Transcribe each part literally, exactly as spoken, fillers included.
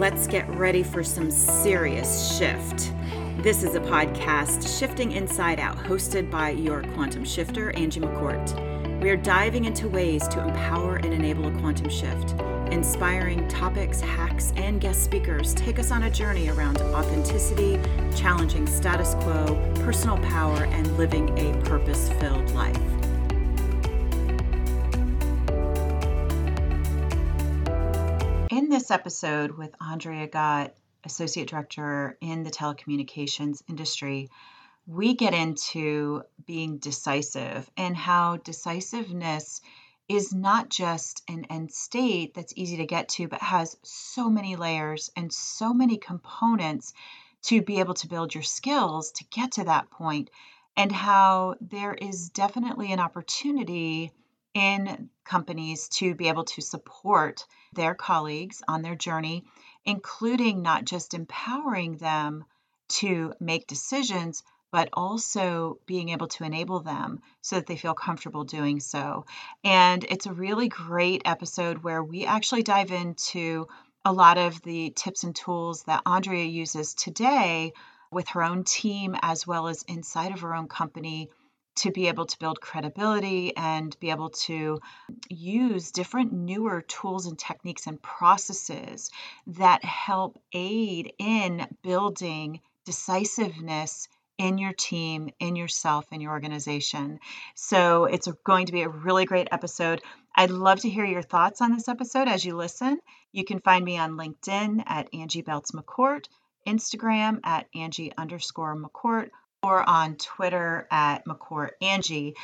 Let's get ready for some serious shift. This is a podcast, Shifting Inside Out, hosted by your quantum shifter, Angie McCourt. We are diving into ways to empower and enable a quantum shift. Inspiring topics, hacks, and guest speakers take us on a journey around authenticity, challenging status quo, personal power, and living a purpose-filled life. In this episode with Andrea Gott, Associate Director in the telecommunications industry, we get into being decisive and how decisiveness is not just an end state that's easy to get to, but has so many layers and so many components to be able to build your skills to get to that point, and how there is definitely an opportunity in companies to be able to support their colleagues on their journey, including not just empowering them to make decisions, but also being able to enable them so that they feel comfortable doing so. And it's a really great episode where we actually dive into a lot of the tips and tools that Andrea uses today with her own team, as well as inside of her own company, to be able to build credibility and be able to use different newer tools and techniques and processes that help aid in building decisiveness in your team, in yourself, in your organization. So it's going to be a really great episode. I'd love to hear your thoughts on this episode as you listen. You can find me on LinkedIn at Angie Belts McCourt, Instagram at Angie underscore McCourt, or on Twitter at McCourt Angie.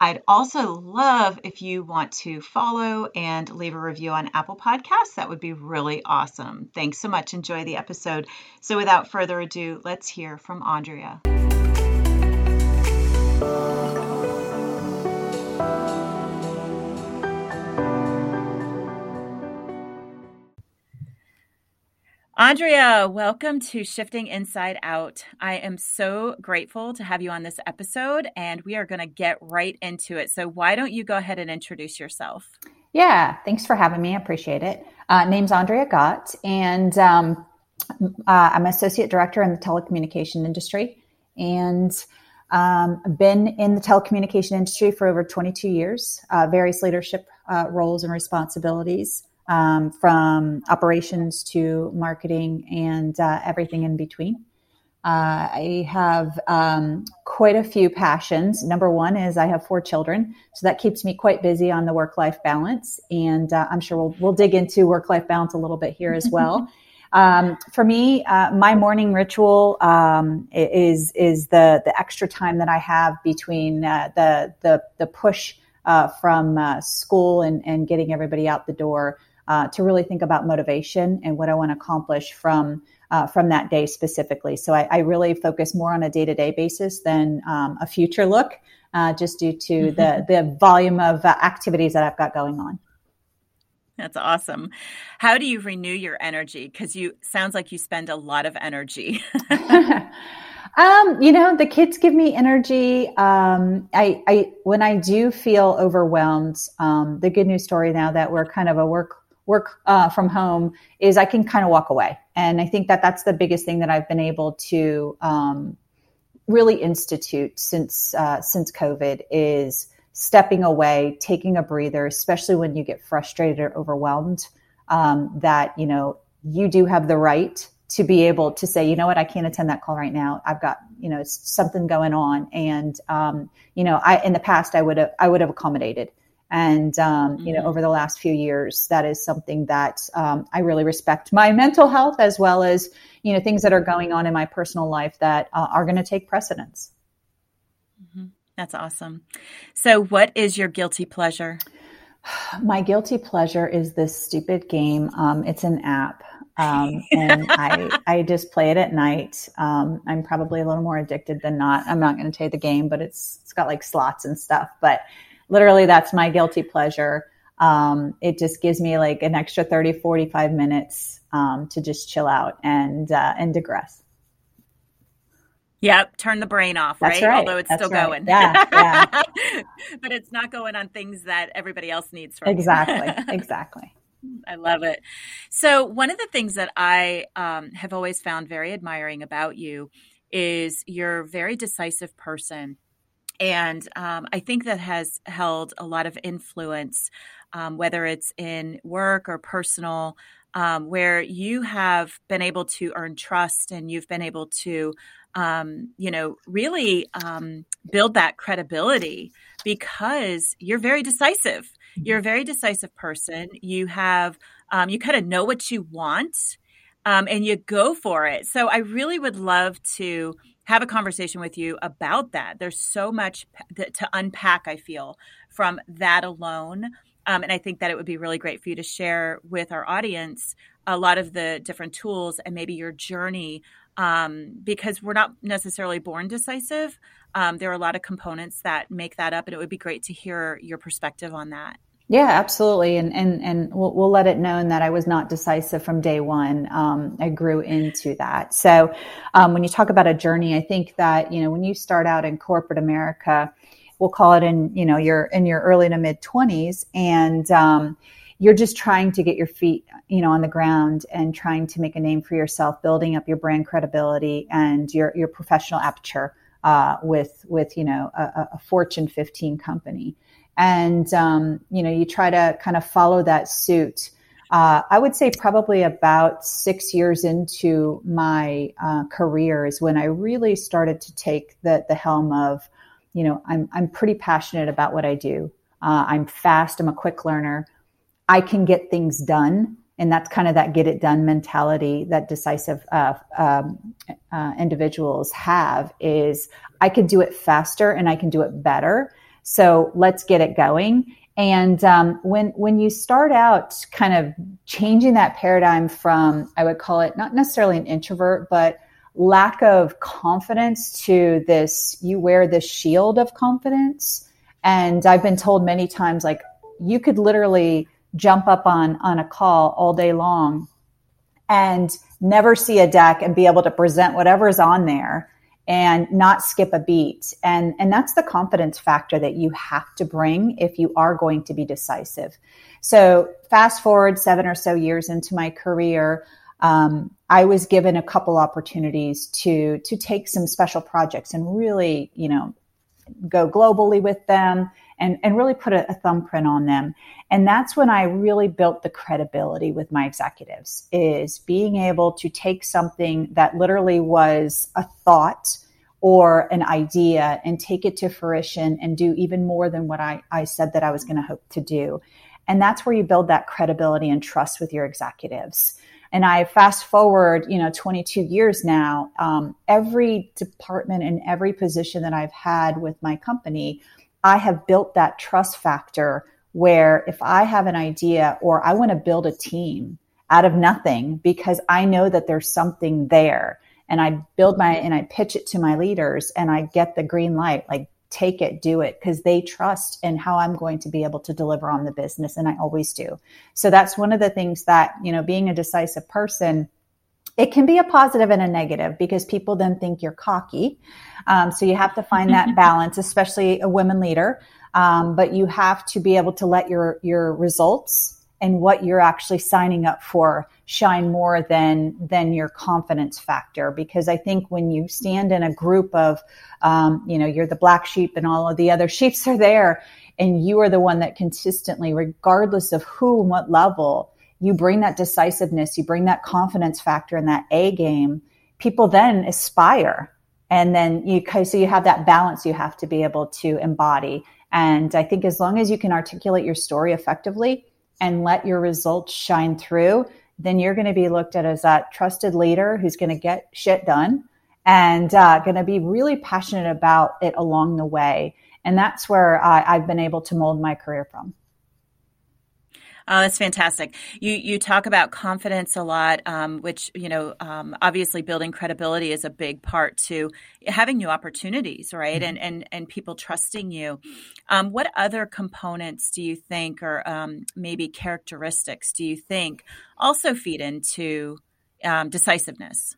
I'd also love if you want to follow and leave a review on Apple Podcasts. That would be really awesome. Thanks so much. Enjoy the episode. So without further ado, let's hear from Andrea. Andrea, welcome to Shifting Inside Out. I am so grateful to have you on this episode, and we are going to get right into it. So why don't you go ahead and introduce yourself? Yeah, thanks for having me. I appreciate it. Uh, name's Andrea Gott, and um, uh, I'm Associate Director in the telecommunication industry, and um, been in the telecommunication industry for over twenty-two years, uh, various leadership uh, roles and responsibilities. Um, from operations to marketing and uh, everything in between. Uh, I have um, quite a few passions. Number one is I have four children, so that keeps me quite busy on the work-life balance. And uh, I'm sure we'll, we'll dig into work-life balance a little bit here as well. um, for me, uh, my morning ritual um, is is the the extra time that I have between uh, the the the push uh, from uh, school and, and getting everybody out the door. Uh, to really think about motivation and what I want to accomplish from uh, from that day specifically. So I, I really focus more on a day-to-day basis than um, a future look, uh, just due to the the volume of uh, activities that I've got going on. That's awesome. How do you renew your energy? Because you sounds like you spend a lot of energy. Um, you know, the kids give me energy. Um, I, I, when I do feel overwhelmed, um, the good news story now that we're kind of a work, work, uh, from home is I can kind of walk away. And I think that that's the biggest thing that I've been able to, um, really institute since, uh, since COVID is stepping away, taking a breather, especially when you get frustrated or overwhelmed, um, that, you know, you do have the right to be able to say, you know what, I can't attend that call right now. I've got, you know, something going on. And, um, you know, I, in the past I would have, I would have accommodated. And, um, mm-hmm. you know, over the last few years, that is something that, um, I really respect my mental health, as well as, you know, things that are going on in my personal life that uh, are going to take precedence. Mm-hmm. That's awesome. So what is your guilty pleasure? My guilty pleasure is this stupid game. Um, it's an app. Um, and I, I just play it at night. Um, I'm probably a little more addicted than not. I'm not going to tell you the game, but it's, it's got like slots and stuff, but literally that's my guilty pleasure. Um, it just gives me like an extra thirty, forty-five minutes, um, to just chill out and, uh, and digress. Yep. Turn the brain off, right? right? Although it's That's still right. going. Yeah, yeah. But it's not going on things that everybody else needs. From exactly. Exactly. I love it. So one of the things that I um, have always found very admiring about you is you're a very decisive person. And um, I think that has held a lot of influence, um, whether it's in work or personal, um, where you have been able to earn trust and you've been able to, um, you know, really um, build that credibility because you're very decisive. You're a very decisive person. You have, um, you kind of know what you want um, and you go for it. So I really would love to have a conversation with you about that. There's so much to unpack, I feel, from that alone. Um, and I think that it would be really great for you to share with our audience a lot of the different tools and maybe your journey, um, because we're not necessarily born decisive. Um, there are a lot of components that make that up, and it would be great to hear your perspective on that. Yeah, absolutely. And and and we'll, we'll let it known that I was not decisive from day one. Um, I grew into that. So um, when you talk about a journey, I think that, you know, when you start out in corporate America, we'll call it in, you know, you're in your early to mid twenties, and um, you're just trying to get your feet, you know, on the ground and trying to make a name for yourself, building up your brand credibility and your, your professional aperture uh, with, with, you know, a, a Fortune fifteen company. And, um, you know, you try to kind of follow that suit. Uh, I would say probably about six years into my uh, career is when I really started to take the the helm of, you know, I'm, I'm pretty passionate about what I do. Uh, I'm fast. I'm a quick learner. I can get things done. And that's kind of that get it done mentality that decisive uh, um, uh, individuals have is I can do it faster and I can do it better. So let's get it going. And um, when when you start out kind of changing that paradigm from, I would call it not necessarily an introvert, but lack of confidence to this, you wear this shield of confidence. And I've been told many times, like, you could literally jump up on, on a call all day long and never see a deck and be able to present whatever's on there and not skip a beat. And, and that's the confidence factor that you have to bring if you are going to be decisive. So fast forward seven or so years into my career, um, I was given a couple opportunities to, to take some special projects and really, you know, go globally with them and, and really put a, a thumbprint on them. And that's when I really built the credibility with my executives, is being able to take something that literally was a thought or an idea and take it to fruition and do even more than what I, I said that I was going to hope to do. And that's where you build that credibility and trust with your executives. And I fast forward, you know, twenty-two years now, um, every department and every position that I've had with my company, I have built that trust factor where if I have an idea or I want to build a team out of nothing because I know that there's something there, and I build my, and I pitch it to my leaders and I get the green light, like, take it, do it, because they trust in how I'm going to be able to deliver on the business. And I always do. So that's one of the things that, you know, being a decisive person, it can be a positive and a negative because people then think you're cocky. Um, so you have to find that balance, especially a women leader. Um, but you have to be able to let your, your results and what you're actually signing up for shine more than than your confidence factor. Because I think when you stand in a group of, um, you know, you're the black sheep and all of the other sheeps are there, and you are the one that consistently, regardless of who and what level, you bring that decisiveness, you bring that confidence factor and that A game, people then aspire. And then you, so you have that balance you have to be able to embody. And I think as long as you can articulate your story effectively and let your results shine through, then you're going to be looked at as that trusted leader who's going to get shit done and uh, going to be really passionate about it along the way. And that's where uh, I've been able to mold my career from. Oh, that's fantastic. You you talk about confidence a lot, um, which, you know, um, obviously building credibility is a big part to having new opportunities, right? And and and people trusting you. Um, what other components do you think, or um, maybe characteristics do you think also feed into um, decisiveness?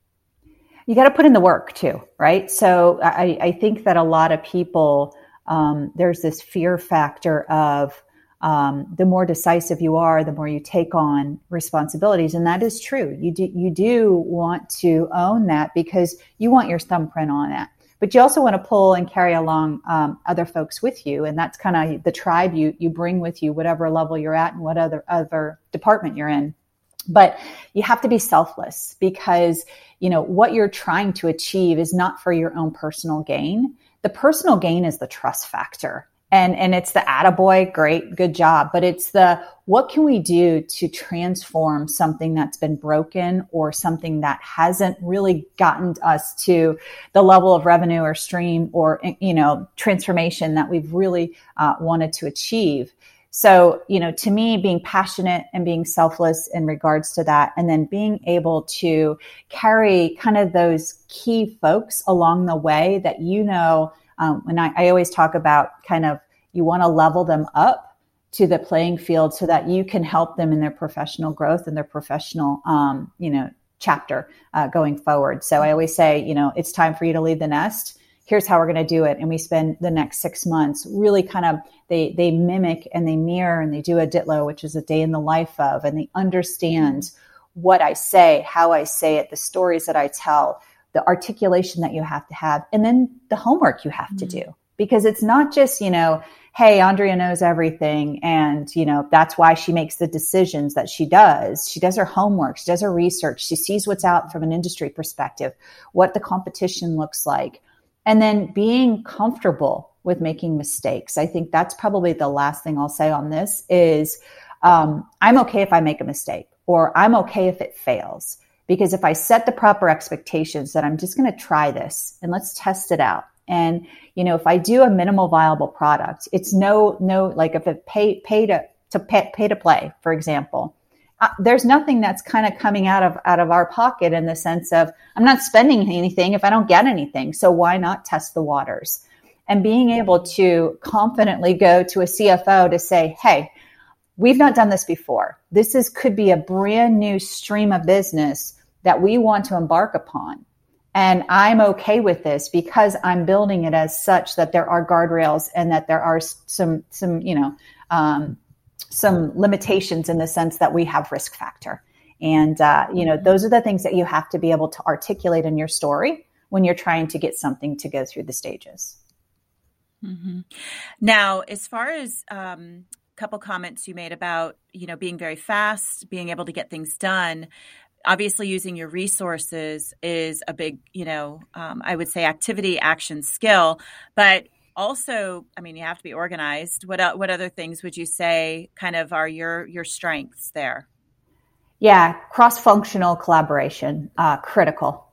You got to put in the work too, right? So I, I think that a lot of people, um, there's this fear factor of, Um, the more decisive you are, the more you take on responsibilities. And that is true. You do, you do want to own that because you want your thumbprint on that. But you also want to pull and carry along um, other folks with you. And that's kind of the tribe you you bring with you, whatever level you're at and what other other department you're in. But you have to be selfless because, you know, what you're trying to achieve is not for your own personal gain. The personal gain is the trust factor. And, and it's the attaboy, great, good job. But it's the, what can we do to transform something that's been broken or something that hasn't really gotten us to the level of revenue or stream or, you know, transformation that we've really uh, wanted to achieve. So, you know, to me, being passionate and being selfless in regards to that, and then being able to carry kind of those key folks along the way that, you know, Um, and I, I always talk about kind of, you want to level them up to the playing field so that you can help them in their professional growth and their professional, um, you know, chapter uh, going forward. So I always say, you know, it's time for you to leave the nest. Here's how we're going to do it. And we spend the next six months really kind of, they they mimic and they mirror and they do a D I T L O, which is a day in the life of, and they understand what I say, how I say it, the stories that I tell, the articulation that you have to have, and then the homework you have mm-hmm. to do, because it's not just, you know, hey, Andrea knows everything. And, you know, that's why she makes the decisions that she does. She does her homework. She does her research. She sees what's out from an industry perspective, what the competition looks like, and then being comfortable with making mistakes. I think that's probably the last thing I'll say on this is um, I'm okay if I make a mistake, or I'm okay if it fails. Because if I set the proper expectations that I'm just going to try this and let's test it out. And, you know, if I do a minimal viable product, it's no, no, like if it pay, pay to, to pay, pay to play, for example, uh, there's nothing that's kind of coming out of, out of our pocket in the sense of I'm not spending anything if I don't get anything. So why not test the waters? And being able to confidently go to a C F O to say, hey, we've not done this before. This is could be a brand new stream of business that we want to embark upon. And I'm okay with this because I'm building it as such that there are guardrails and that there are some, some you know, um, some limitations in the sense that we have risk factor. And, uh, you know, those are the things that you have to be able to articulate in your story when you're trying to get something to go through the stages. Mm-hmm. Now, as far as... Um... couple comments you made about, you know, being very fast, being able to get things done. Obviously, using your resources is a big, you know, um, I would say activity, action, skill. But also, I mean, you have to be organized. What what other things would you say kind of are your your strengths there? Yeah, cross-functional collaboration, uh, critical.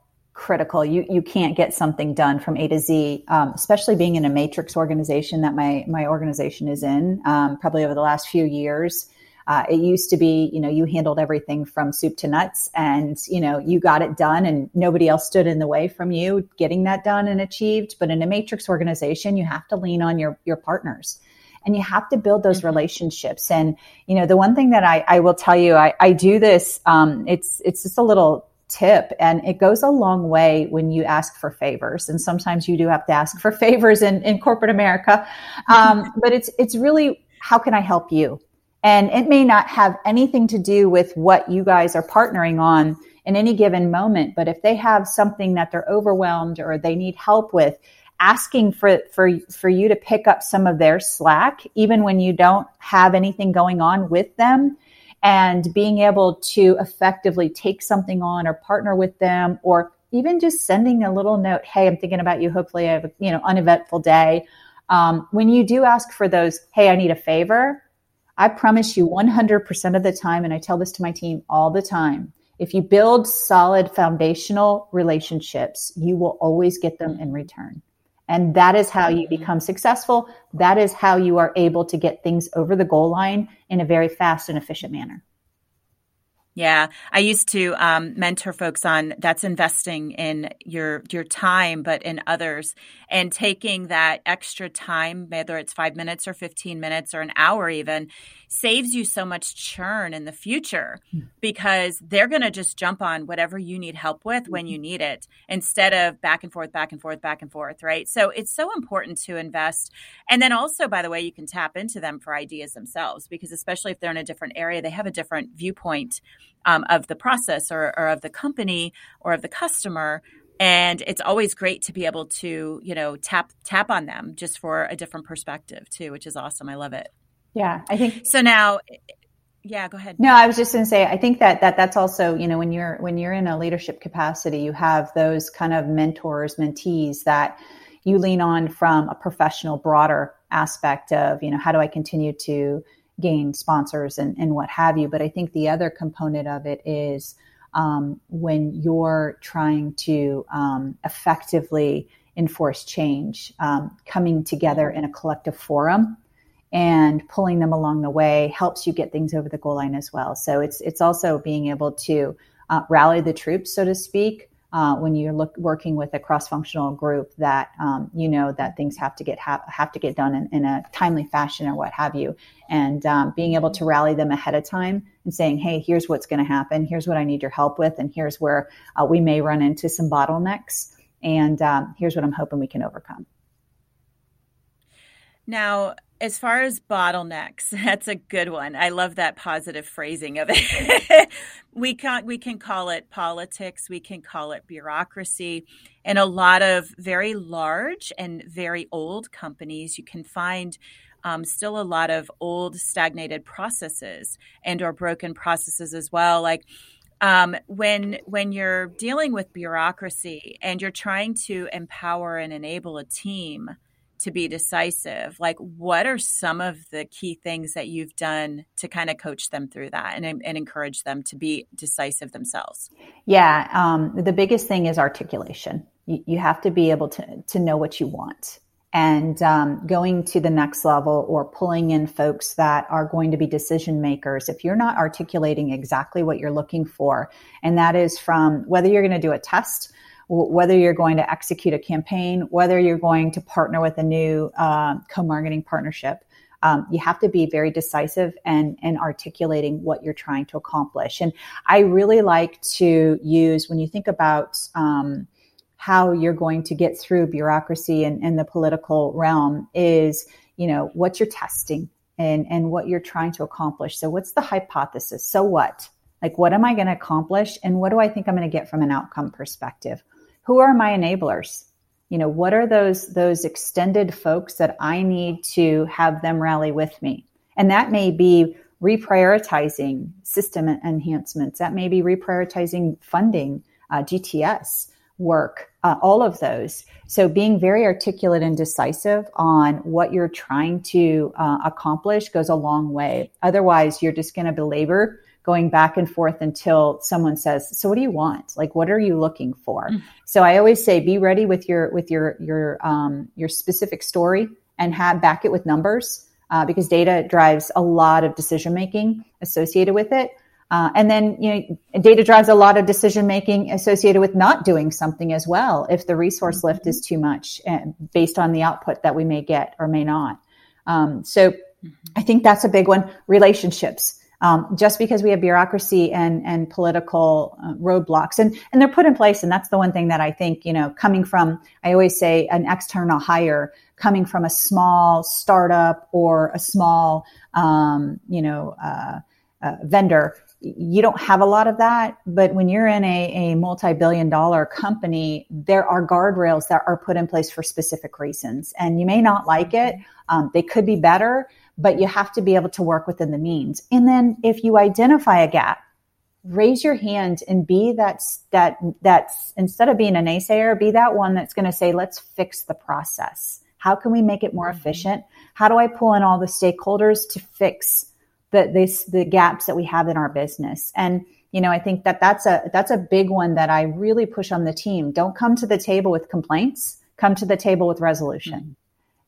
Critical. You you can't get something done from A to Z, um, especially being in a matrix organization that my my organization is in. Um, probably over the last few years, uh, it used to be, you know, you handled everything from soup to nuts, and you know you got it done, and nobody else stood in the way from you getting that done and achieved. But in a matrix organization, you have to lean on your your partners. And you have to build those relationships. And you know the one thing that I I will tell you, I I do this. Um, it's it's just a little tip. And it goes a long way when you ask for favors. And sometimes you do have to ask for favors in, in corporate America. Um, but it's, it's really, how can I help you? And it may not have anything to do with what you guys are partnering on in any given moment. But if they have something that they're overwhelmed or they need help with, asking for, for, for you to pick up some of their slack, even when you don't have anything going on with them, and being able to effectively take something on or partner with them, or even just sending a little note, hey, I'm thinking about you. Hopefully I have a, you know, uneventful day. Um, when you do ask for those, hey, I need a favor, I promise you one hundred percent of the time, and I tell this to my team all the time, if you build solid foundational relationships, you will always get them in return. And that is how you become successful. That is how you are able to get things over the goal line in a very fast and efficient manner. Yeah. I used to um, mentor folks on that's investing in your your time, but in others, and taking that extra time, whether it's five minutes or fifteen minutes or an hour even, saves you so much churn in the future, because they're going to just jump on whatever you need help with when you need it, instead of back and forth, back and forth, back and forth, right? So it's so important to invest. And then also, by the way, you can tap into them for ideas themselves, because especially if they're in a different area, they have a different viewpoint Um, of the process or, or of the company or of the customer. And it's always great to be able to, you know, tap tap on them just for a different perspective too, which is awesome. I love it. Yeah, I think so. Now, yeah, go ahead. No, I was just going to say, I think that that that's also, you know, when you're when you're in a leadership capacity, you have those kind of mentors, mentees that you lean on from a professional, broader aspect of, you know, how do I continue to gain sponsors and, and what have you. But I think the other component of it is um, when you're trying to um, effectively enforce change, um, coming together in a collective forum and pulling them along the way helps you get things over the goal line as well. So it's it's also being able to uh, rally the troops, so to speak, uh, when you're look, working with a cross-functional group that um, you know that things have to get ha- have to get done in, in a timely fashion or what have you. And um, being able to rally them ahead of time and saying, hey, here's what's going to happen. Here's what I need your help with. And here's where uh, we may run into some bottlenecks. And um, here's what I'm hoping we can overcome. Now, as far as bottlenecks, that's a good one. I love that positive phrasing of it. we can we can call it politics, we can call it bureaucracy. In a lot of very large and very old companies, you can find um, still a lot of old, stagnated processes and or broken processes as well. Like um, when when you're dealing with bureaucracy and you're trying to empower and enable a team to be decisive, like what are some of the key things that you've done to kind of coach them through that and, and encourage them to be decisive themselves? Yeah. Um, the biggest thing is articulation. You, you have to be able to, to know what you want, and um, going to the next level or pulling in folks that are going to be decision makers. If you're not articulating exactly what you're looking for, and that is from whether you're going to do a test, whether you're going to execute a campaign, whether you're going to partner with a new uh, co-marketing partnership, um, you have to be very decisive and, and articulating what you're trying to accomplish. And I really like to use, when you think about um, how you're going to get through bureaucracy and, and the political realm, is, you know, what you're testing and, and what you're trying to accomplish. So what's the hypothesis? So what? Like, what am I going to accomplish? And what do I think I'm going to get from an outcome perspective? Who are my enablers? You know, what are those those extended folks that I need to have them rally with me? And that may be reprioritizing system enhancements. That may be reprioritizing funding, uh, G T S work, uh, all of those. So being very articulate and decisive on what you're trying to uh, accomplish goes a long way. Otherwise, you're just going to belabor going back and forth until someone says, so what do you want? Like, what are you looking for? Mm. So I always say, be ready with your, with your, your, um, your specific story, and have back it with numbers, uh, because data drives a lot of decision-making associated with it. Uh, and then, you know, data drives a lot of decision-making associated with not doing something as well, if the resource mm-hmm. lift is too much uh, based on the output that we may get or may not. Um, so mm-hmm. I think that's a big one. Relationships. Um, just because we have bureaucracy and, and political uh, roadblocks, and, and they're put in place. And that's the one thing that I think, you know, coming from, I always say an external hire, coming from a small startup or a small, um, you know, uh, uh, vendor, you don't have a lot of that. But when you're in a, a multi-billion dollar company, there are guardrails that are put in place for specific reasons. And you may not like it. Um, they could be better, but you have to be able to work within the means. And then if you identify a gap, raise your hand and be that, that, that's instead of being a naysayer, be that one that's going to say, let's fix the process. How can we make it more efficient? How do I pull in all the stakeholders to fix the, this, the gaps that we have in our business? And, you know, I think that that's a, that's a big one that I really push on the team. Don't come to the table with complaints, come to the table with resolution. Mm-hmm.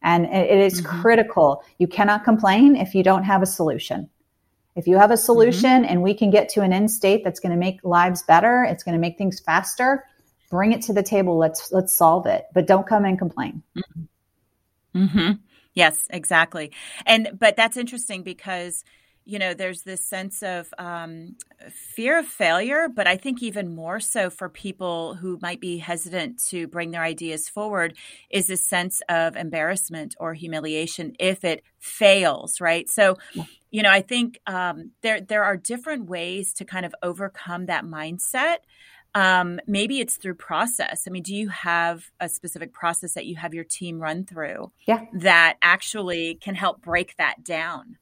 And it is mm-hmm. critical. You cannot complain if you don't have a solution. If you have a solution mm-hmm. and we can get to an end state that's going to make lives better, it's going to make things faster, bring it to the table. Let's, let's solve it, but don't come and complain. Mm-hmm. Mm-hmm. Yes, exactly. And, but that's interesting because, you know, there's this sense of um, fear of failure, but I think even more so for people who might be hesitant to bring their ideas forward is this sense of embarrassment or humiliation if it fails, right? So, you know, I think um, there there are different ways to kind of overcome that mindset. Um, maybe it's through process. I mean, do you have a specific process that you have your team run through yeah. that actually can help break that down?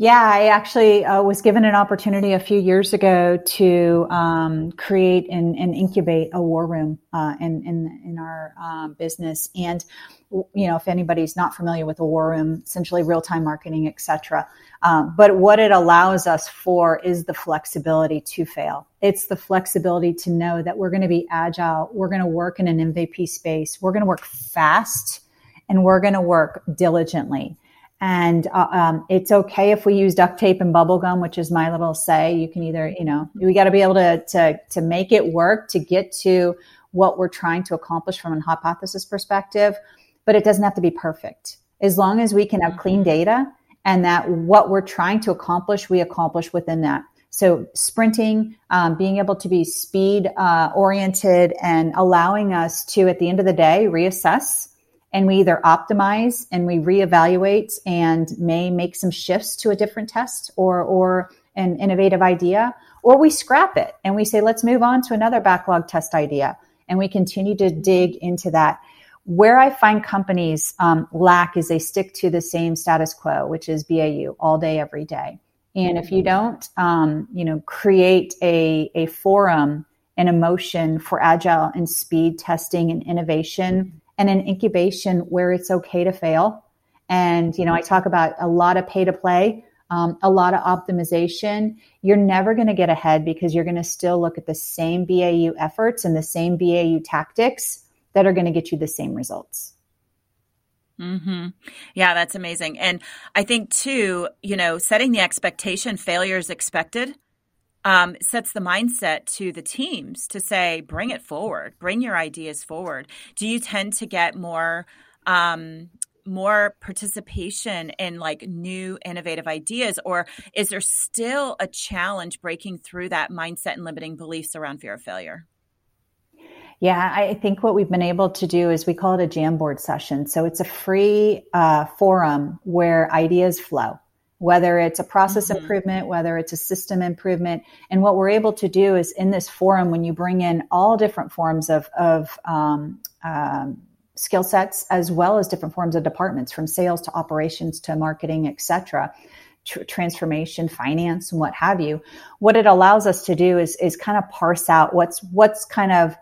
Yeah, I actually uh, was given an opportunity a few years ago to um, create and, and incubate a war room uh, in, in, in our uh, business. And, you know, if anybody's not familiar with a war room, essentially real-time marketing, et cetera. Um, but what it allows us for is the flexibility to fail. It's the flexibility to know that we're going to be agile. We're going to work in an M V P space. We're going to work fast and we're going to work diligently. And uh, um, it's okay if we use duct tape and bubble gum, which is my little say. You can either, you know, we got to be able to, to to make it work to get to what we're trying to accomplish from an hypothesis perspective. But it doesn't have to be perfect. As long as we can have clean data and that what we're trying to accomplish, we accomplish within that. So sprinting, um, being able to be speed uh, oriented and allowing us to, at the end of the day, reassess. And we either optimize and we reevaluate and may make some shifts to a different test or or an innovative idea, or we scrap it and we say, let's move on to another backlog test idea. And we continue to dig into that. Where I find companies um, lack is they stick to the same status quo, which is B A U, all day, every day. And if you don't, um, you know, create a, a forum, an emotion for agile and speed testing and innovation, and an incubation where it's okay to fail. And, you know, I talk about a lot of pay to play, um, a lot of optimization. You're never going to get ahead because you're going to still look at the same B A U efforts and the same B A U tactics that are going to get you the same results. Mm-hmm. Yeah, that's amazing. And I think too, you know, setting the expectation, failure is expected. Um, sets the mindset to the teams to say, bring it forward, bring your ideas forward. Do you tend to get more um, more participation in like new innovative ideas, or is there still a challenge breaking through that mindset and limiting beliefs around fear of failure? Yeah, I think what we've been able to do is we call it a jam board session. So it's a free uh, forum where ideas flow. Whether it's a process mm-hmm. improvement, whether it's a system improvement. And what we're able to do is in this forum, when you bring in all different forms of, of um, um, skill sets, as well as different forms of departments from sales to operations to marketing, et cetera, tr- transformation, finance, and what have you, what it allows us to do is is kind of parse out what's what's kind of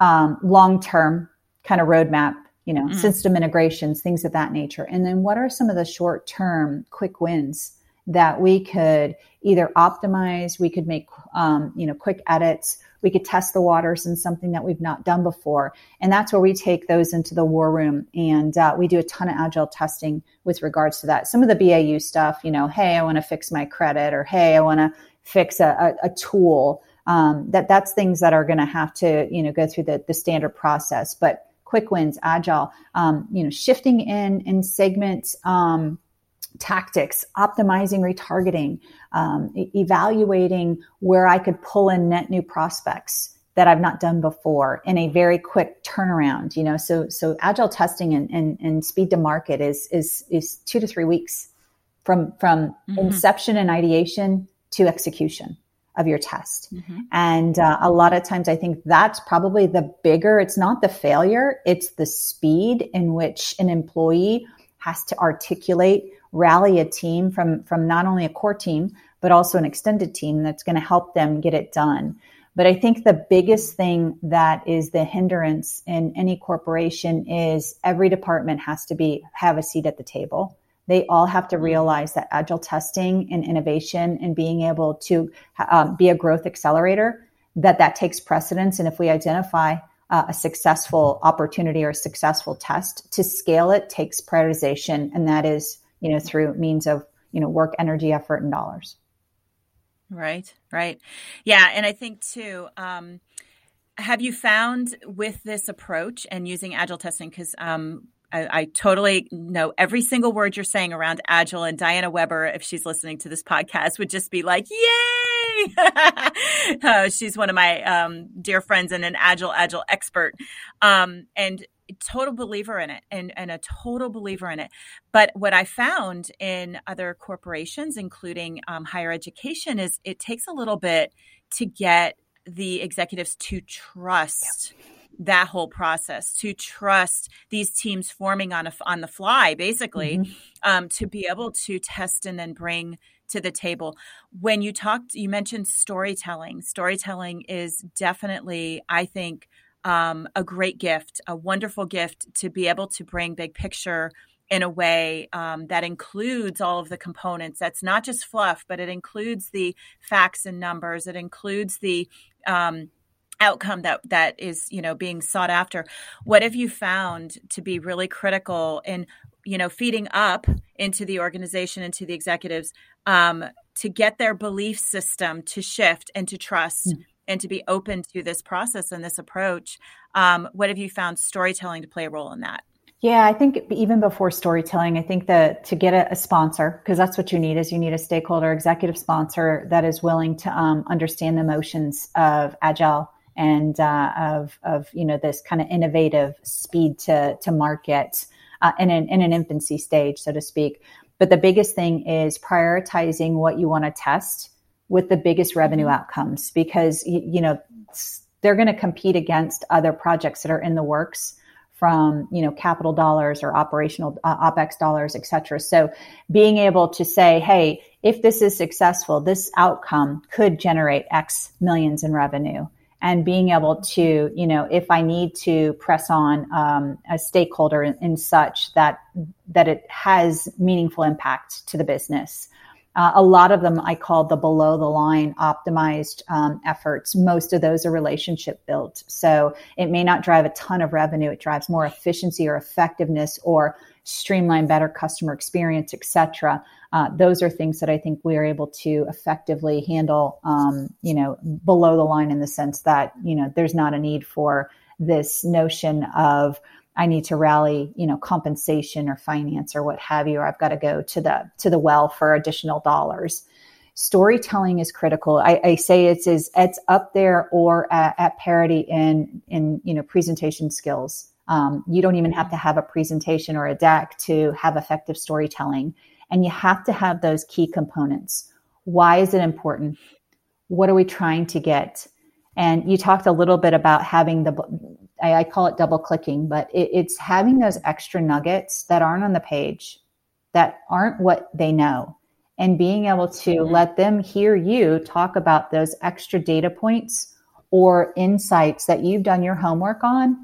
um, long-term kind of roadmap, you know, mm-hmm. system integrations, things of that nature. And then what are some of the short-term quick wins that we could either optimize, we could make, um, you know, quick edits, we could test the waters in something that we've not done before. And that's where we take those into the war room. And uh, we do a ton of agile testing with regards to that. Some of the B A U stuff, you know, hey, I want to fix my credit, or hey, I want to fix a, a, a tool. Um, that that's things that are going to have to, you know, go through the, the standard process. But quick wins, agile, um, you know, shifting in in segments, um, tactics, optimizing, retargeting, um, e- evaluating where I could pull in net new prospects that I've not done before in a very quick turnaround. You know, so so agile testing and and, and speed to market is is is two to three weeks from from mm-hmm. inception and ideation to execution of your test. Mm-hmm. And uh, a lot of times I think that's probably the bigger, it's not the failure, it's the speed in which an employee has to articulate, rally a team from, from not only a core team, but also an extended team that's going to help them get it done. But I think the biggest thing that is the hindrance in any corporation is every department has to be, have a seat at the table. They all have to realize that agile testing and innovation and being able to um, be a growth accelerator, that that takes precedence. And if we identify uh, a successful opportunity or a successful test, to scale it takes prioritization. And that is, you know, through means of, you know, work, energy, effort, and dollars. Right. Right. Yeah. And I think too, um, have you found with this approach and using agile testing, because um, I, I totally know every single word you're saying around agile, and Diana Weber, if she's listening to this podcast, would just be like, yay. uh, she's one of my um, dear friends and an agile, agile expert. Um, and total believer in it and, and a total believer in it. But what I found in other corporations, including um, higher education, is it takes a little bit to get the executives to trust that whole process, to trust these teams forming on a, on the fly, basically, mm-hmm. um, to be able to test and then bring to the table. When you talked, you mentioned storytelling. Storytelling is definitely, I think, um, a great gift, a wonderful gift to be able to bring big picture in a way um, that includes all of the components. That's not just fluff, but it includes the facts and numbers. It includes the um, outcome that that is, you know, being sought after. What have you found to be really critical in, you know, feeding up into the organization, into the executives, um, to get their belief system to shift and to trust mm-hmm. and to be open to this process and this approach? Um, what have you found storytelling to play a role in that? Yeah, I think even before storytelling, I think that to get a, a sponsor, because that's what you need, is you need a stakeholder executive sponsor that is willing to um, understand the emotions of agile and uh, of, of, you know, this kind of innovative speed to, to market uh, in, an, in an infancy stage, so to speak. But the biggest thing is prioritizing what you want to test with the biggest revenue outcomes, because, you, you know, they're going to compete against other projects that are in the works from, you know, capital dollars or operational uh, OpEx dollars, et cetera. So being able to say, hey, if this is successful, this outcome could generate X millions in revenue, and being able to, you know, if I need to press on um, a stakeholder in, in such that, that it has meaningful impact to the business. Uh, a lot of them I call the below the line optimized um, efforts. Most of those are relationship built. So it may not drive a ton of revenue. It drives more efficiency or effectiveness or streamline better customer experience, et cetera. Uh, those are things that I think we are able to effectively handle, um, you know, below the line, in the sense that, you know, there's not a need for this notion of, I need to rally, you know, compensation or finance or what have you, or I've got to go to the to the well for additional dollars. Storytelling is critical. I, I say it's is it's up there or at, at parity in in you know presentation skills. Um, you don't even have to have a presentation or a deck to have effective storytelling, and you have to have those key components. Why is it important? What are we trying to get? And you talked a little bit about having the, I call it double clicking, but it, it's having those extra nuggets that aren't on the page, that aren't what they know, and being able to mm-hmm. let them hear you talk about those extra data points or insights that you've done your homework on,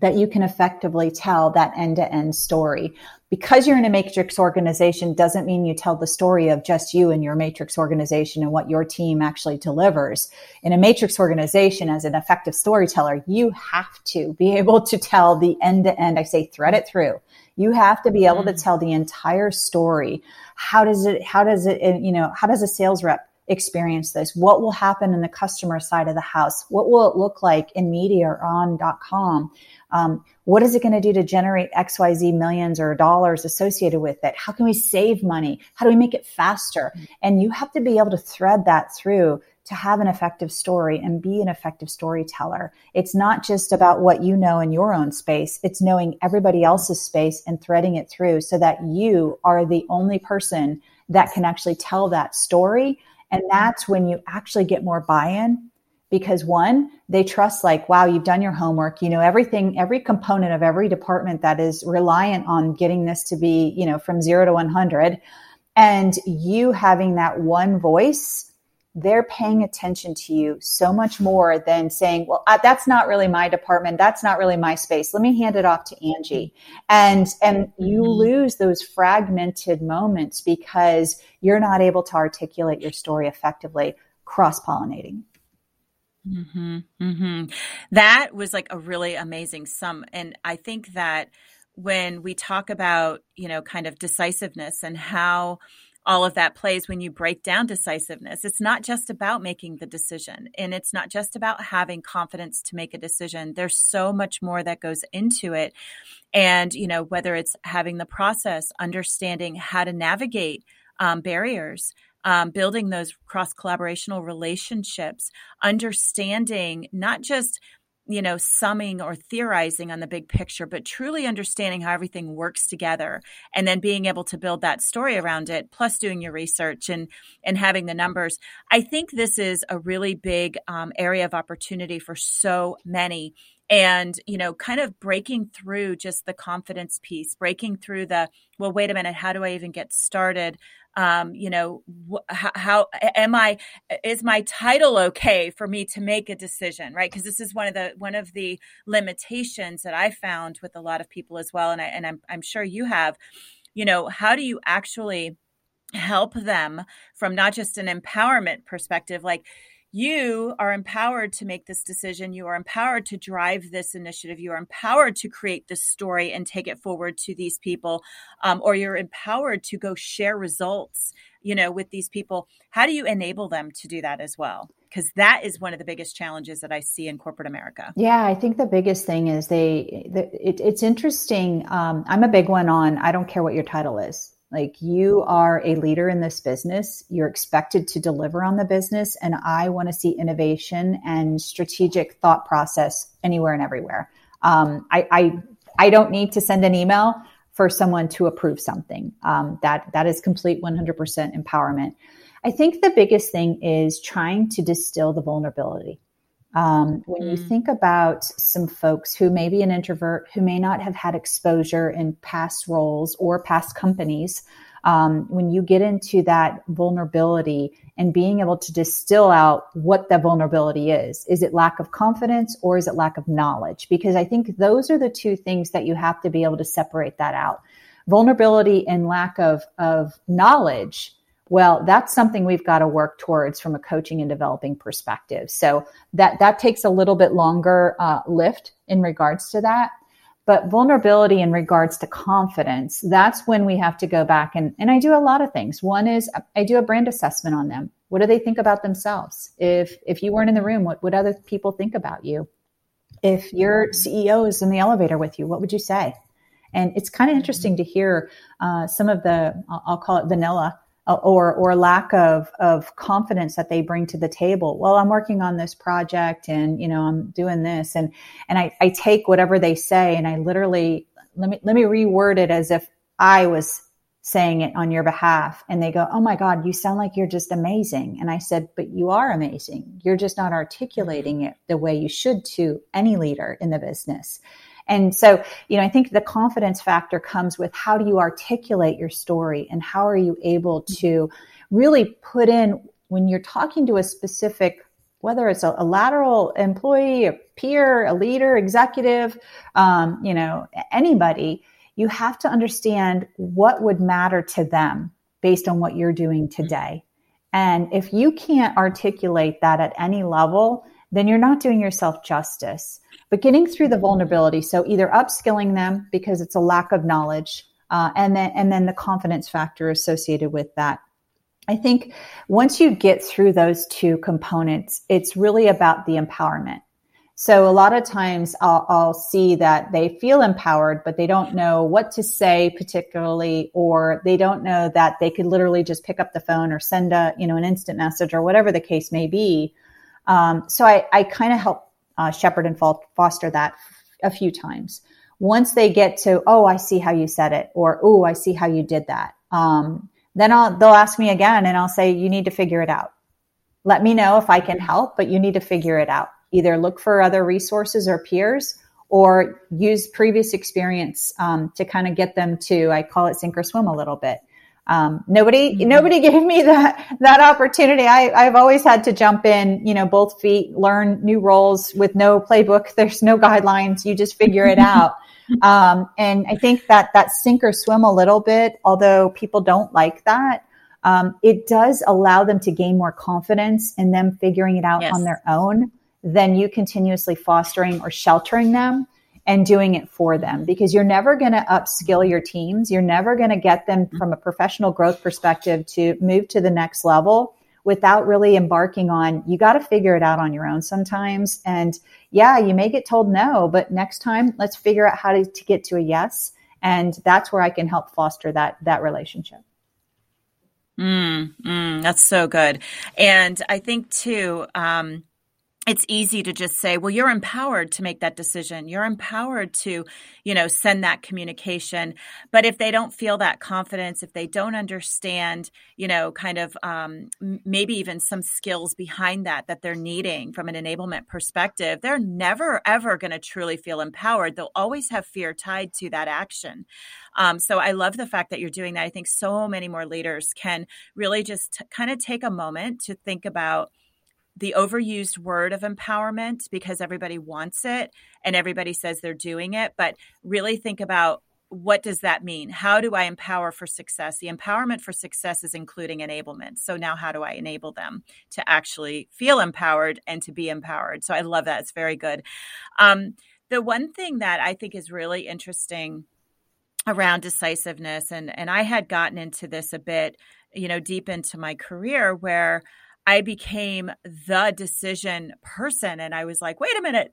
that you can effectively tell that end-to-end story. Because you're in a matrix organization doesn't mean you tell the story of just you and your matrix organization and what your team actually delivers. In a matrix organization, as an effective storyteller, you have to be able to tell the end-to-end, I say thread it through. You have to be able to tell the entire story. How does it, how does it, you know, how does a sales rep experience this? What will happen in the customer side of the house? What will it look like in media or on .com? Um, what is it going to do to generate X Y Z millions or dollars associated with it? How can we save money? How do we make it faster? And you have to be able to thread that through to have an effective story and be an effective storyteller. It's not just about what you know in your own space. It's knowing everybody else's space and threading it through so that you are the only person that can actually tell that story. And that's when you actually get more buy-in, because one, they trust, like, wow, you've done your homework. You know, everything, every component of every department that is reliant on getting this to be, you know, from zero to one hundred. And you having that one voice, they're paying attention to you so much more than saying, well, uh, that's not really my department. That's not really my space. Let me hand it off to Angie. And, and you lose those fragmented moments because you're not able to articulate your story effectively, cross-pollinating. Mm-hmm, mm-hmm. That was like a really amazing sum. And I think that when we talk about, you know, kind of decisiveness and how all of that plays when you break down decisiveness. It's not just about making the decision, and it's not just about having confidence to make a decision. There's so much more that goes into it. And, you know, whether it's having the process, understanding how to navigate um, barriers, um, building those cross-collaborational relationships, understanding not just you know, summing or theorizing on the big picture, but truly understanding how everything works together and then being able to build that story around it, plus doing your research and, and having the numbers. I think this is a really big um, area of opportunity for so many. And, you know, kind of breaking through just the confidence piece, breaking through the, well, wait a minute, how do I even get started? Um, you know, wh- how, how am I, is my title okay for me to make a decision, right? Because this is one of the, one of the limitations that I found with a lot of people as well. And I, and I'm, I'm sure you have, you know, how do you actually help them from not just an empowerment perspective, like, you are empowered to make this decision. You are empowered to drive this initiative. You are empowered to create this story and take it forward to these people, um, or you're empowered to go share results, you know, with these people. How do you enable them to do that as well? Because that is one of the biggest challenges that I see in corporate America. Yeah, I think the biggest thing is they. The, it, it's interesting. Um, I'm a big one on. I don't care what your title is. Like, you are a leader in this business. You're expected to deliver on the business. And I want to see innovation and strategic thought process anywhere and everywhere. Um, I, I I don't need to send an email for someone to approve something. Um, that that is complete one hundred percent empowerment. I think the biggest thing is trying to distill the vulnerability. Um, when you think about some folks who may be an introvert, who may not have had exposure in past roles or past companies, um, when you get into that vulnerability and being able to distill out what that vulnerability is, is it lack of confidence or is it lack of knowledge? Because I think those are the two things that you have to be able to separate that out. Vulnerability and lack of, of knowledge. Well, that's something we've got to work towards from a coaching and developing perspective. So that that takes a little bit longer uh, lift in regards to that. But vulnerability in regards to confidence, that's when we have to go back. And, and I do a lot of things. One is I do a brand assessment on them. What do they think about themselves? If if you weren't in the room, what would other people think about you? If your C E O is in the elevator with you, what would you say? And it's kind of interesting to hear uh, some of the, I'll call it vanilla, or or lack of, of confidence that they bring to the table. Well, I'm working on this project and, you know, I'm doing this. And, and I, I take whatever they say and I literally, let me, let me reword it as if I was saying it on your behalf. And they go, oh my God, you sound like you're just amazing. And I said, but you are amazing. You're just not articulating it the way you should to any leader in the business. And so, you know, I think the confidence factor comes with how do you articulate your story and how are you able to really put in when you're talking to a specific, whether it's a, a lateral employee, a peer, a leader, executive, um, you know, anybody, you have to understand what would matter to them based on what you're doing today. And if you can't articulate that at any level, then you're not doing yourself justice. But getting through the vulnerability, so either upskilling them because it's a lack of knowledge, uh, and then and then the confidence factor associated with that. I think once you get through those two components, it's really about the empowerment. So a lot of times I'll, I'll see that they feel empowered, but they don't know what to say particularly, or they don't know that they could literally just pick up the phone or send a you know an instant message or whatever the case may be. Um, so I, I kind of help uh, shepherd and foster that a few times. Once they get to, oh, I see how you said it, or, oh, I see how you did that. Um, then I'll, they'll ask me again and I'll say, you need to figure it out. Let me know if I can help, but you need to figure it out. Either look for other resources or peers or use previous experience um, to kind of get them to, I call it sink or swim a little bit. Um, nobody, mm-hmm. nobody gave me that, that opportunity. I, I've always had to jump in, you know, both feet, learn new roles with no playbook. There's no guidelines. You just figure it out. Um, and I think that that sink or swim a little bit, although people don't like that, um, it does allow them to gain more confidence in them figuring it out yes. on their own than you continuously fostering or sheltering them. and doing it for them, because you're never going to upskill your teams. You're never going to get them from a professional growth perspective to move to the next level without really embarking on, you got to figure it out on your own sometimes. And yeah, you may get told no, but next time let's figure out how to, to get to a yes. And that's where I can help foster that, that relationship. Mm, mm, that's so good. And I think too, um, it's easy to just say, well, you're empowered to make that decision. You're empowered to, you know, send that communication. But if they don't feel that confidence, if they don't understand, you know, kind of um, maybe even some skills behind that, that they're needing from an enablement perspective, they're never, ever going to truly feel empowered. They'll always have fear tied to that action. Um, so I love the fact that you're doing that. I think so many more leaders can really just t- kind of take a moment to think about the overused word of empowerment, because everybody wants it and everybody says they're doing it, but really think about, what does that mean? How do I empower for success? The empowerment for success is including enablement. So now how do I enable them to actually feel empowered and to be empowered? So I love that. It's very good. Um, the one thing that I think is really interesting around decisiveness, and, and I had gotten into this a bit, you know, deep into my career, where I became the decision person. And I was like, wait a minute,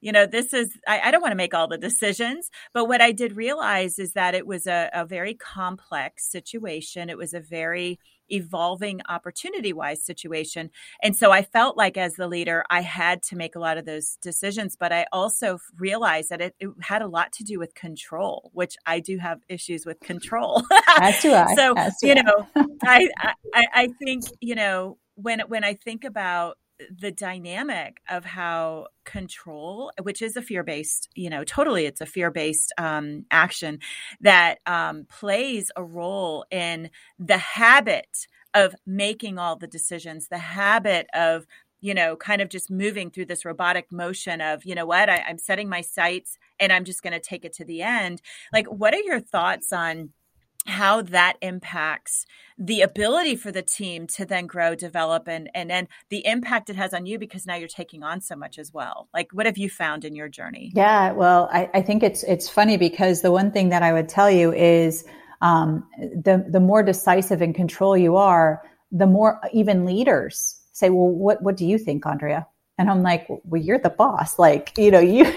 you know, this is, I, I don't want to make all the decisions. But what I did realize is that it was a, a very complex situation. It was a very evolving opportunity-wise situation. And so I felt like as the leader, I had to make a lot of those decisions. But I also realized that it, it had a lot to do with control, which I do have issues with control. As do I. So, As do you I. know, I, I, I think, you know, When when I think about the dynamic of how control, which is a fear-based, you know, totally it's a fear-based um, action that um, plays a role in the habit of making all the decisions, the habit of, you know, kind of just moving through this robotic motion of, you know what, I, I'm setting my sights and I'm just going to take it to the end. Like, what are your thoughts on how that impacts the ability for the team to then grow, develop, and and then the impact it has on you, because now you're taking on so much as well? Like, what have you found in your journey? Yeah, well, I, I think it's it's funny, because the one thing that I would tell you is um, the the more decisive and control you are, the more even leaders say, well, what what do you think, Andrea? And I'm like, well, you're the boss, like, you know, you.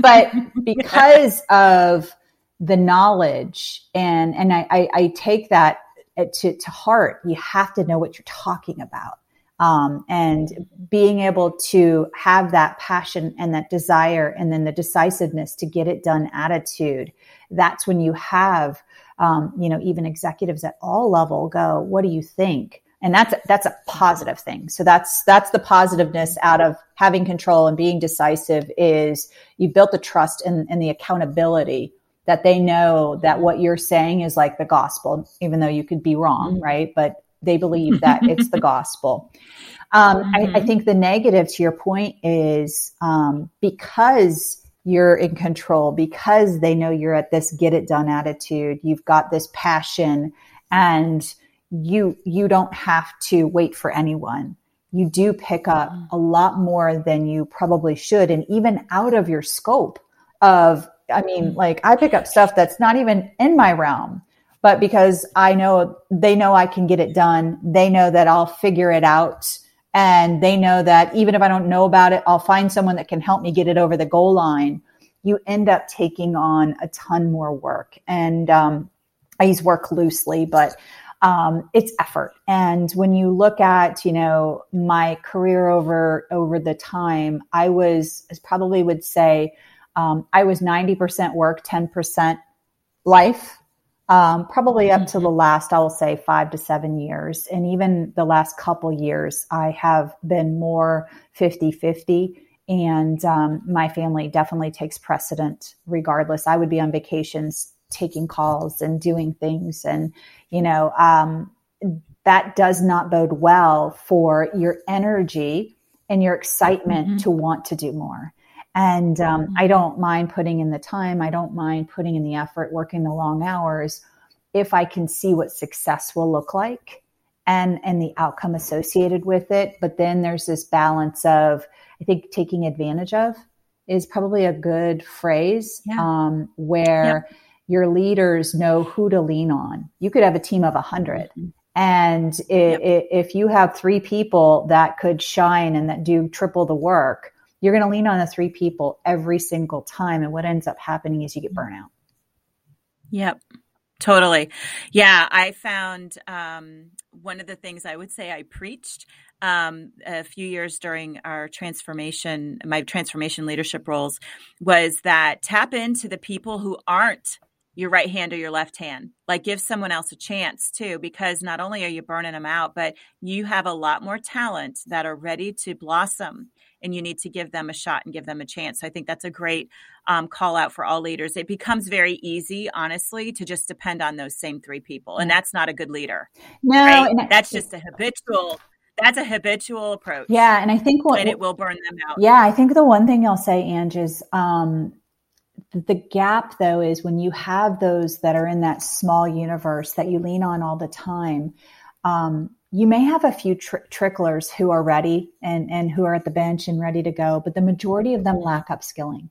But because yeah. of the knowledge, and, and I, I, I take that to, to heart. You have to know what you're talking about. Um, and being able to have that passion and that desire, and then the decisiveness to get it done attitude. That's when you have, um, you know, even executives at all level go, what do you think? And that's, that's a positive thing. So that's, that's the positiveness out of having control and being decisive, is you built the trust and, and the accountability that they know that what you're saying is like the gospel, even though you could be wrong, right? But they believe that it's the gospel. Um, mm-hmm. I, I think the negative, to your point, is um, because you're in control, because they know you're at this get it done attitude, you've got this passion, and you you don't have to wait for anyone. You do pick up a lot more than you probably should, and even out of your scope of, I mean, like, I pick up stuff that's not even in my realm, but because I know, they know I can get it done. They know that I'll figure it out. And they know that even if I don't know about it, I'll find someone that can help me get it over the goal line. You end up taking on a ton more work. And um, I use work loosely, but um, it's effort. And when you look at, you know, my career over, over the time, I was probably would say, Um, I was ninety percent work, ten percent life, um, probably up to the last, I will say five to seven years. And even the last couple years, I have been more fifty-fifty, and um, my family definitely takes precedent regardless. I would be on vacations, taking calls and doing things. And, you know, um, that does not bode well for your energy and your excitement mm-hmm. to want to do more. And um, I don't mind putting in the time. I don't mind putting in the effort, working the long hours, if I can see what success will look like and, and the outcome associated with it. But then there's this balance of, I think, taking advantage of is probably a good phrase, yeah. um, where yeah. your leaders know who to lean on. You could have a team of a hundred. Mm-hmm. And it, yep. it, if you have three people that could shine and that do triple the work, you're going to lean on the three people every single time. And what ends up happening is you get burnout. Yep, totally. Yeah, I found um, one of the things I would say I preached um, a few years during our transformation, my transformation leadership roles, was that tap into the people who aren't your right hand or your left hand. Like, give someone else a chance too, because not only are you burning them out, but you have a lot more talent that are ready to blossom, and you need to give them a shot and give them a chance. So I think that's a great um, call out for all leaders. It becomes very easy, honestly, to just depend on those same three people. And that's not a good leader. No, right? I- that's just a habitual That's a habitual approach. Yeah. And I think what, and it will burn them out. Yeah. I think the one thing I'll say, Angie, is, um, the gap, though, is when you have those that are in that small universe that you lean on all the time, um, you may have a few tr- tricklers who are ready and, and who are at the bench and ready to go, but the majority of them lack upskilling.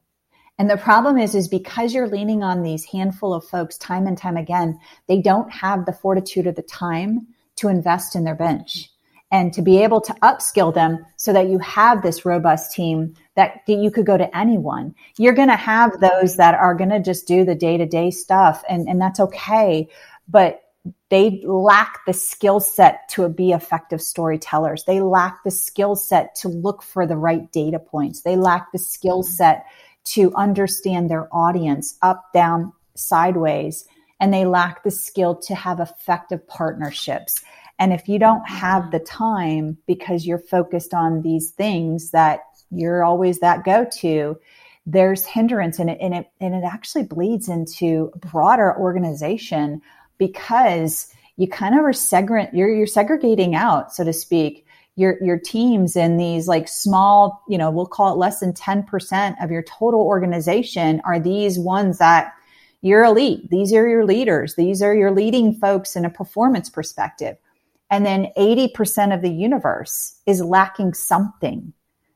And the problem is, is because you're leaning on these handful of folks time and time again, they don't have the fortitude or the time to invest in their bench and to be able to upskill them so that you have this robust team that you could go to anyone. You're going to have those that are going to just do the day-to-day stuff, and, and that's okay, but they lack the skill set to be effective storytellers. They lack the skill set to look for the right data points. They lack the skill set to understand their audience up, down, sideways, and they lack the skill to have effective partnerships. And if you don't have the time because you're focused on these things that you're always that go-to, there's hindrance in it, and it, and it actually bleeds into broader organization, because you kind of are segre- you're, you're segregating out, so to speak, your, your teams in these like small, you know, we'll call it less than ten percent of your total organization are these ones that you're elite. These are your leaders. These are your leading folks in a performance perspective. And then eighty percent of the universe is lacking something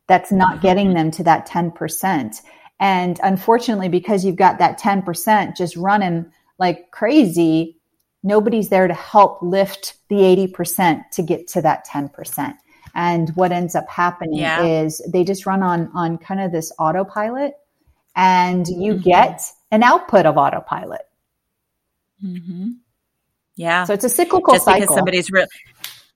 that's not getting them to that ten percent. And unfortunately, because you've got that ten percent just running like crazy, nobody's there to help lift the eighty percent to get to that ten percent. And what ends up happening yeah. is they just run on, on kind of this autopilot, and you mm-hmm. get an output of autopilot. Mm-hmm. Yeah. So it's a cyclical just cycle. Because somebody's re-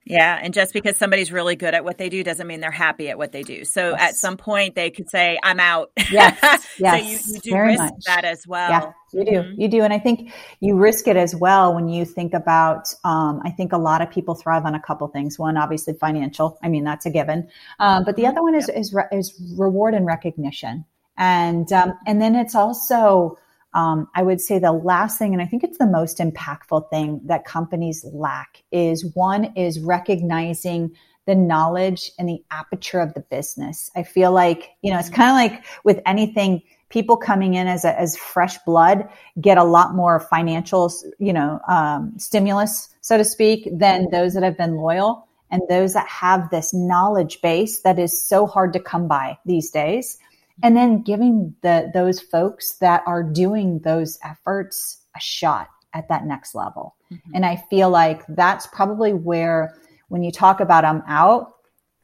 yeah. And just because somebody's really good at what they do doesn't mean they're happy at what they do. So yes. at some point they could say, I'm out. Yes. yes. So you, you do Very risk much. That as well. Yeah, you do. Mm-hmm. You do. And I think you risk it as well when you think about, um, I think a lot of people thrive on a couple things. One, obviously financial. I mean, that's a given. Um, but the other one is, yep. is, re- is reward and recognition. And, um, and then it's also, Um, I would say the last thing, and I think it's the most impactful thing that companies lack, is one is recognizing the knowledge and the aperture of the business. I feel like, you know, it's kind of like with anything, people coming in as a, as fresh blood get a lot more financial, you know, um, stimulus, so to speak, than those that have been loyal, and those that have this knowledge base that is so hard to come by these days. And then giving the those folks that are doing those efforts a shot at that next level. Mm-hmm. And I feel like that's probably where, when you talk about I'm out,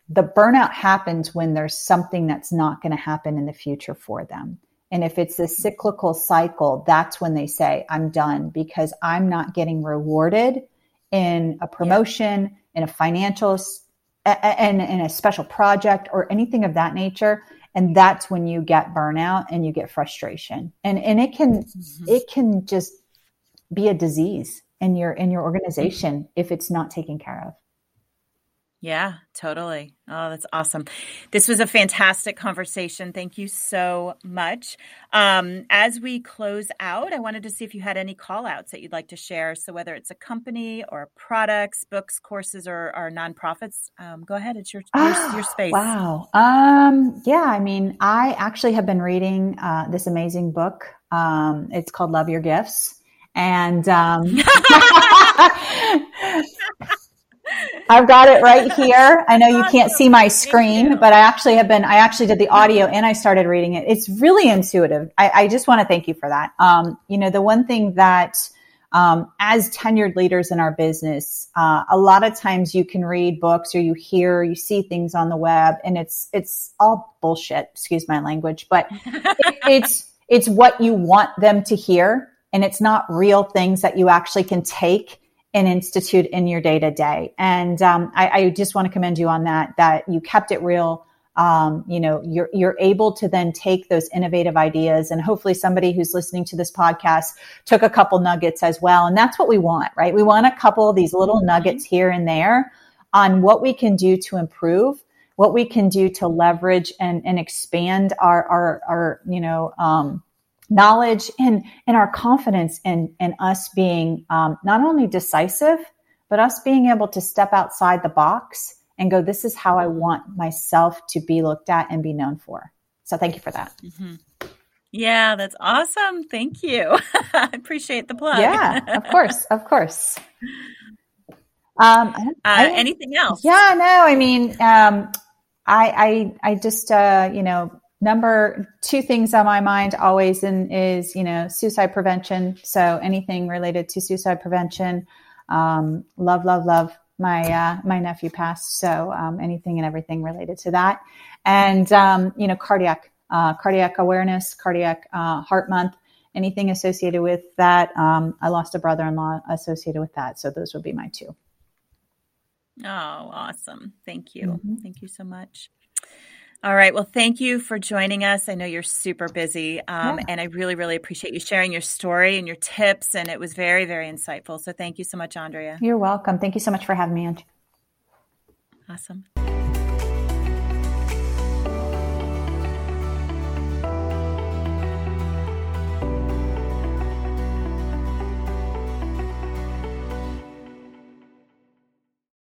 the burnout happens when there's something that's not going to happen in the future for them. And if it's a cyclical cycle, that's when they say, I'm done, because I'm not getting rewarded in a promotion, yeah. in a financial, and in a special project or anything of that nature. And that's when you get burnout and you get frustration, and and it can mm-hmm. it can just be a disease in your in your organization if it's not taken care of. Yeah, totally. Oh, that's awesome. This was a fantastic conversation. Thank you so much. Um, as we close out, I wanted to see if you had any call outs that you'd like to share. So whether it's a company or products, books, courses, or, or nonprofits, um, go ahead. It's your, oh, your, your space. Wow. Um, yeah. I mean, I actually have been reading uh, this amazing book. Um, it's called Love Your Gifts. And um I've got it right here. I know you can't see my screen, but I actually have been, I actually did the audio and I started reading it. It's really intuitive. I, I just want to thank you for that. Um, you know, the one thing that um, as tenured leaders in our business, uh, a lot of times you can read books or you hear, you see things on the web and it's, it's all bullshit, excuse my language, but it, it's, it's what you want them to hear. And it's not real things that you actually can take and institute in your day to day. And um, I, I just want to commend you on that, that you kept it real. Um, you know, you're, you're able to then take those innovative ideas and hopefully somebody who's listening to this podcast took a couple nuggets as well. And that's what we want, right? We want a couple of these little nuggets here and there on what we can do to improve, what we can do to leverage and, and expand our, our, our, you know, um, knowledge and, and our confidence in, in us being um, not only decisive, but us being able to step outside the box and go, this is how I want myself to be looked at and be known for. So thank you for that. Mm-hmm. Yeah, that's awesome. Thank you. I appreciate the plug. Yeah, of course. Of course. Um, I, uh, I, anything else? Yeah, no, I mean, um, I, I, I just, uh, you know, number two things on my mind always in is, you know, suicide prevention. So anything related to suicide prevention, um, love, love, love. My, uh, my nephew passed. So, um, anything and everything related to that. And, um, you know, cardiac, uh, cardiac awareness, cardiac, uh, heart month, anything associated with that. Um, I lost a brother-in-law associated with that. So those would be my two. Oh, awesome. Thank you. Mm-hmm. Thank you so much. All right. Well, thank you for joining us. I know you're super busy, um, yeah. and I really, really appreciate you sharing your story and your tips. And it was very, very insightful. So thank you so much, Andrea. You're welcome. Thank you so much for having me, Angie. Awesome.